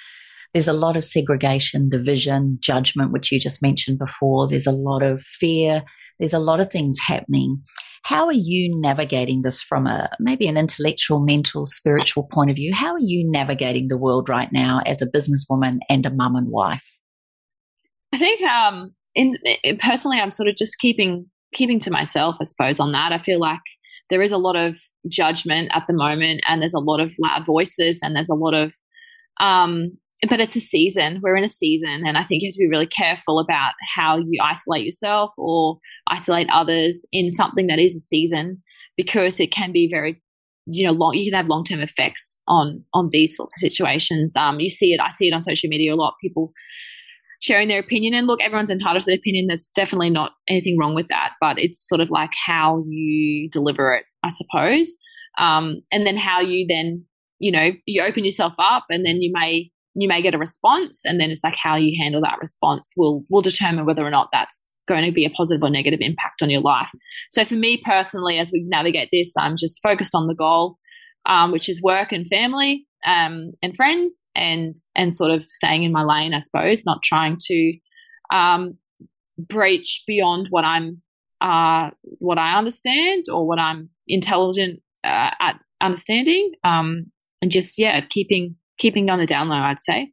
There's a lot of segregation, division, judgment, which you just mentioned before. There's a lot of fear. There's a lot of things happening. How are you navigating this from maybe an intellectual, mental, spiritual point of view? How are you navigating the world right now as a businesswoman and a mum and wife? I think personally, I'm sort of just keeping to myself, I suppose, on that. I feel like there is a lot of judgment at the moment, and there's a lot of loud voices, and there's a lot of but it's a season. We're in a season, and I think you have to be really careful about how you isolate yourself or isolate others in something that is a season, because it can be very you can have long-term effects on these sorts of situations. I see it on social media a lot, people sharing their opinion, and look, everyone's entitled to their opinion. There's definitely not anything wrong with that, but it's sort of like how you deliver it, I suppose, and then how you then you open yourself up, and then you may get a response, and then it's like how you handle that response will determine whether or not that's going to be a positive or negative impact on your life. So for me personally, as we navigate this, I'm just focused on the goal, which is work and family. And friends and sort of staying in my lane, I suppose, not trying to breach beyond what I understand or what I'm intelligent at understanding, and just, yeah, keeping on the down low, I'd say.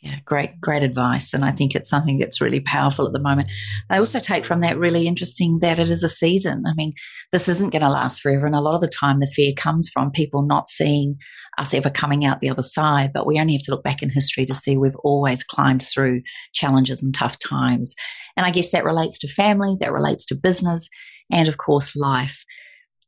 Yeah, great advice. And I think it's something that's really powerful at the moment. I also take from that really interesting that it is a season. I mean, this isn't going to last forever. And a lot of the time the fear comes from people not seeing us ever coming out the other side. But we only have to look back in history to see we've always climbed through challenges and tough times. And I guess that relates to family, that relates to business, and of course, life.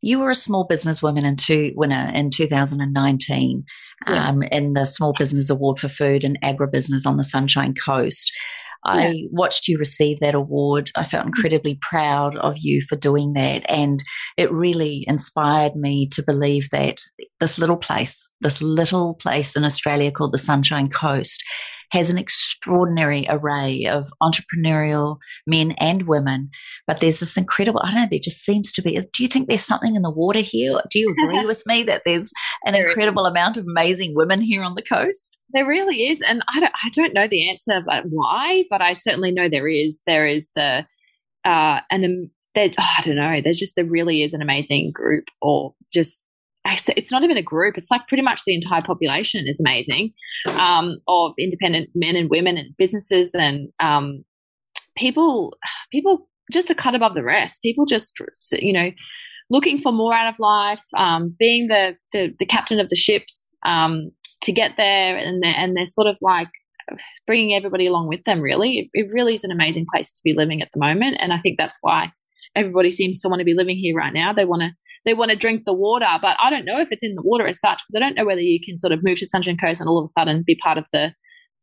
You were a small business woman winner in 2019, yes, in the Small Business Award for Food and Agribusiness on the Sunshine Coast. Yeah. I watched you receive that award. I felt incredibly proud of you for doing that, and it really inspired me to believe that this little place in Australia called the Sunshine Coast has an extraordinary array of entrepreneurial men and women, but there's this incredible, I don't know, there just seems to be, do you think there's something in the water here? Do you agree with me that there's an incredible amount of amazing women here on the coast? There really is, and I don't know the answer like why, but I certainly know there is. There is there really is an amazing group, or just, it's not even a group, it's like pretty much the entire population is amazing, of independent men and women and businesses and people just a cut above the rest, people just, you know, looking for more out of life, being the captain of the ships to get there, and they're sort of like bringing everybody along with them, really. It really is an amazing place to be living at the moment, and I think that's why everybody seems to want to be living here right now. They want to drink the water, but I don't know if it's in the water as such, because I don't know whether you can sort of move to Sunshine Coast and all of a sudden be part of the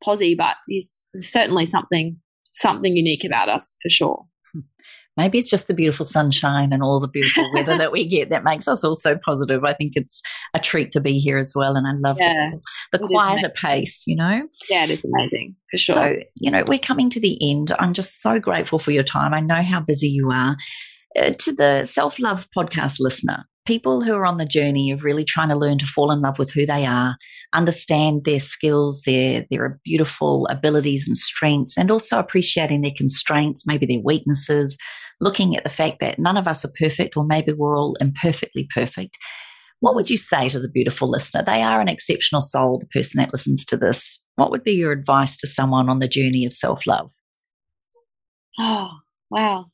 posse, but there's certainly something unique about us for sure. Maybe it's just the beautiful sunshine and all the beautiful weather that we get that makes us all so positive. I think it's a treat to be here as well, and I love the quieter pace, you know. Yeah, it is amazing for sure. So, you know, we're coming to the end. I'm just so grateful for your time. I know how busy you are. To the Self-Love Podcast listener, people who are on the journey of really trying to learn to fall in love with who they are, understand their skills, their beautiful abilities and strengths, and also appreciating their constraints, maybe their weaknesses, looking at the fact that none of us are perfect, or maybe we're all imperfectly perfect. What would you say to the beautiful listener? They are an exceptional soul, the person that listens to this. What would be your advice to someone on the journey of self-love? Oh, wow.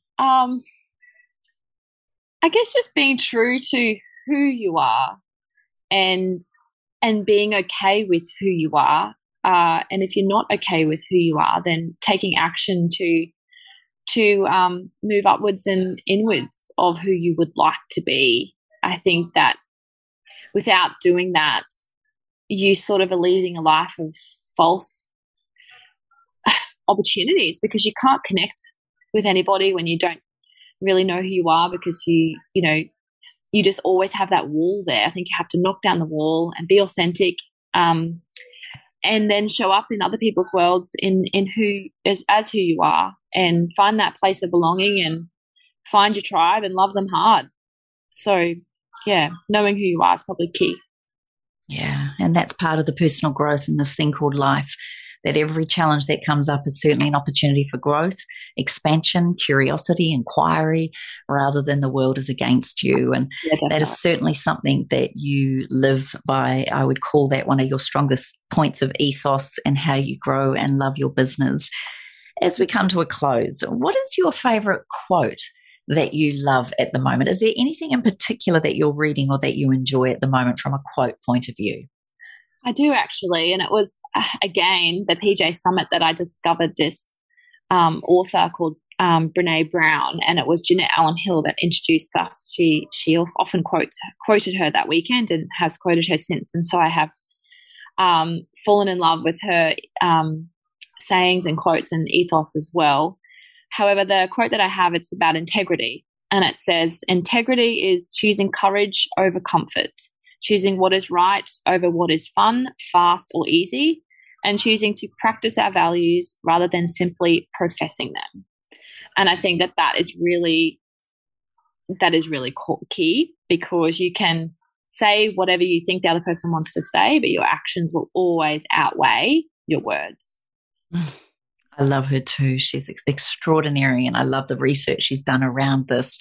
I guess just being true to who you are and being okay with who you are. And if you're not okay with who you are, then taking action to move upwards and inwards of who you would like to be. I think that without doing that, you sort of are leading a life of false opportunities, because you can't connect with anybody when you don't really know who you are, because you just always have that wall there. I think you have to knock down the wall and be authentic, and then show up in other people's worlds in who as who you are, and find that place of belonging and find your tribe and love them hard. So yeah, knowing who you are is probably key. Yeah, and that's part of the personal growth in this thing called life, that every challenge that comes up is certainly an opportunity for growth, expansion, curiosity, inquiry, rather than the world is against you. And yeah, that is certainly something that you live by. I would call that one of your strongest points of ethos and how you grow and love your business. As we come to a close, what is your favourite quote that you love at the moment? Is there anything in particular that you're reading or that you enjoy at the moment from a quote point of view? I do actually, and it was, again, the PJ Summit that I discovered this author called Brene Brown, and it was Jeanette Allen Hill that introduced us. She often quoted her that weekend and has quoted her since, and so I have fallen in love with her sayings and quotes and ethos as well. However, the quote that I have, it's about integrity, and it says, "Integrity is choosing courage over comfort, choosing what is right over what is fun, fast, or easy, and choosing to practice our values rather than simply professing them." And I think that is really key, because you can say whatever you think the other person wants to say, but your actions will always outweigh your words. I love her too. She's extraordinary, and I love the research she's done around this,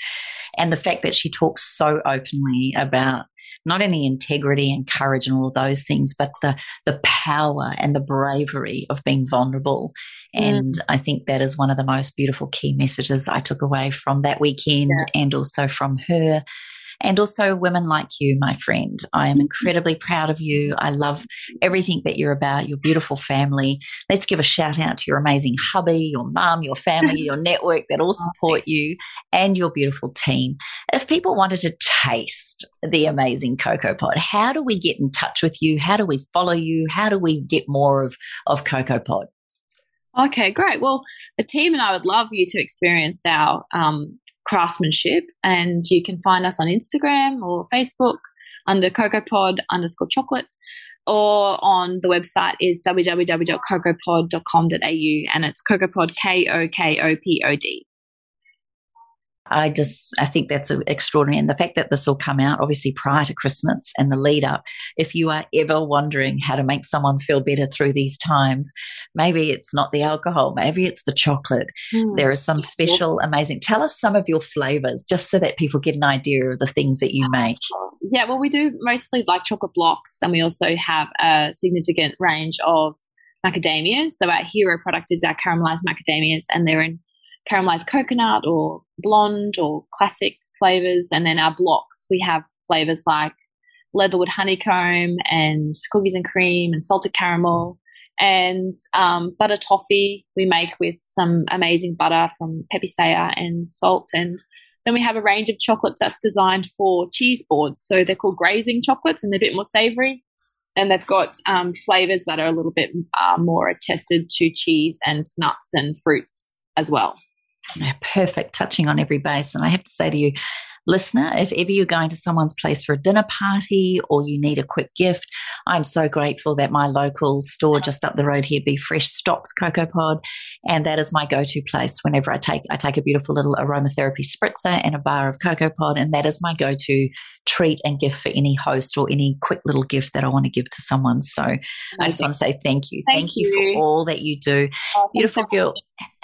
and the fact that she talks so openly about not only integrity and courage and all of those things, but the power and the bravery of being vulnerable. And I think that is one of the most beautiful key messages I took away from that weekend and also from her. And also women like you, my friend. I am incredibly proud of you. I love everything that you're about, your beautiful family. Let's give a shout out to your amazing hubby, your mum, your family, your network that all support you and your beautiful team. If people wanted to taste the amazing Cocoa Pod, how do we get in touch with you? How do we follow you? How do we get more of Cocoa Pod? Okay, great. Well, the team and I would love you to experience our craftsmanship, and you can find us on Instagram or Facebook under CocoaPod_chocolate, or on the website is www.cocopod.com.au, and it's CocoaPod, K-O-K-O-P-O-D. I think that's extraordinary. And the fact that this will come out obviously prior to Christmas and the lead up, if you are ever wondering how to make someone feel better through these times, maybe it's not the alcohol, maybe it's the chocolate. There are some special, amazing. Tell us some of your flavors just so that people get an idea of the things that you make. Yeah, well, we do mostly like chocolate blocks, and we also have a significant range of macadamias. So our hero product is our caramelized macadamias, and they're in caramelized coconut or blonde or classic flavors. And then our blocks, we have flavors like leatherwood honeycomb and cookies and cream and salted caramel, and butter toffee we make with some amazing butter from Pépicéa and salt. And then we have a range of chocolates that's designed for cheese boards, so they're called grazing chocolates, and they're a bit more savory, and they've got flavors that are a little bit more attested to cheese and nuts and fruits as well. Perfect, touching on every base. And I have to say to you, listener, if ever you're going to someone's place for a dinner party or you need a quick gift, I'm so grateful that my local store just up the road here, Be Fresh, stocks Cocoa Pod, and that is my go-to place whenever I take a beautiful little aromatherapy spritzer and a bar of Cocoa Pod, and that is my go-to treat and gift for any host or any quick little gift that I want to give to someone. So amazing. I just want to say thank you. Thank you for all that you do. Oh, beautiful girl.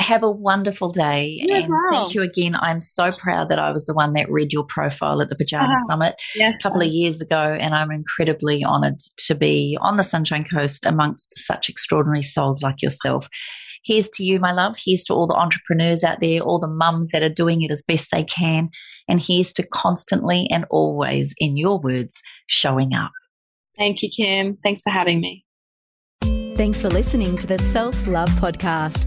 Have a wonderful day. Yeah, and thank you again. I'm so proud that I was the one that read your profile at the Pajama Summit a couple of years ago, and I'm incredibly honoured to be on the Sunshine Coast amongst such extraordinary souls like yourself. Here's to you, my love. Here's to all the entrepreneurs out there, all the mums that are doing it as best they can, and here's to constantly and always, in your words, showing up. Thank you, Kim. Thanks for having me. Thanks for listening to the Self Love Podcast.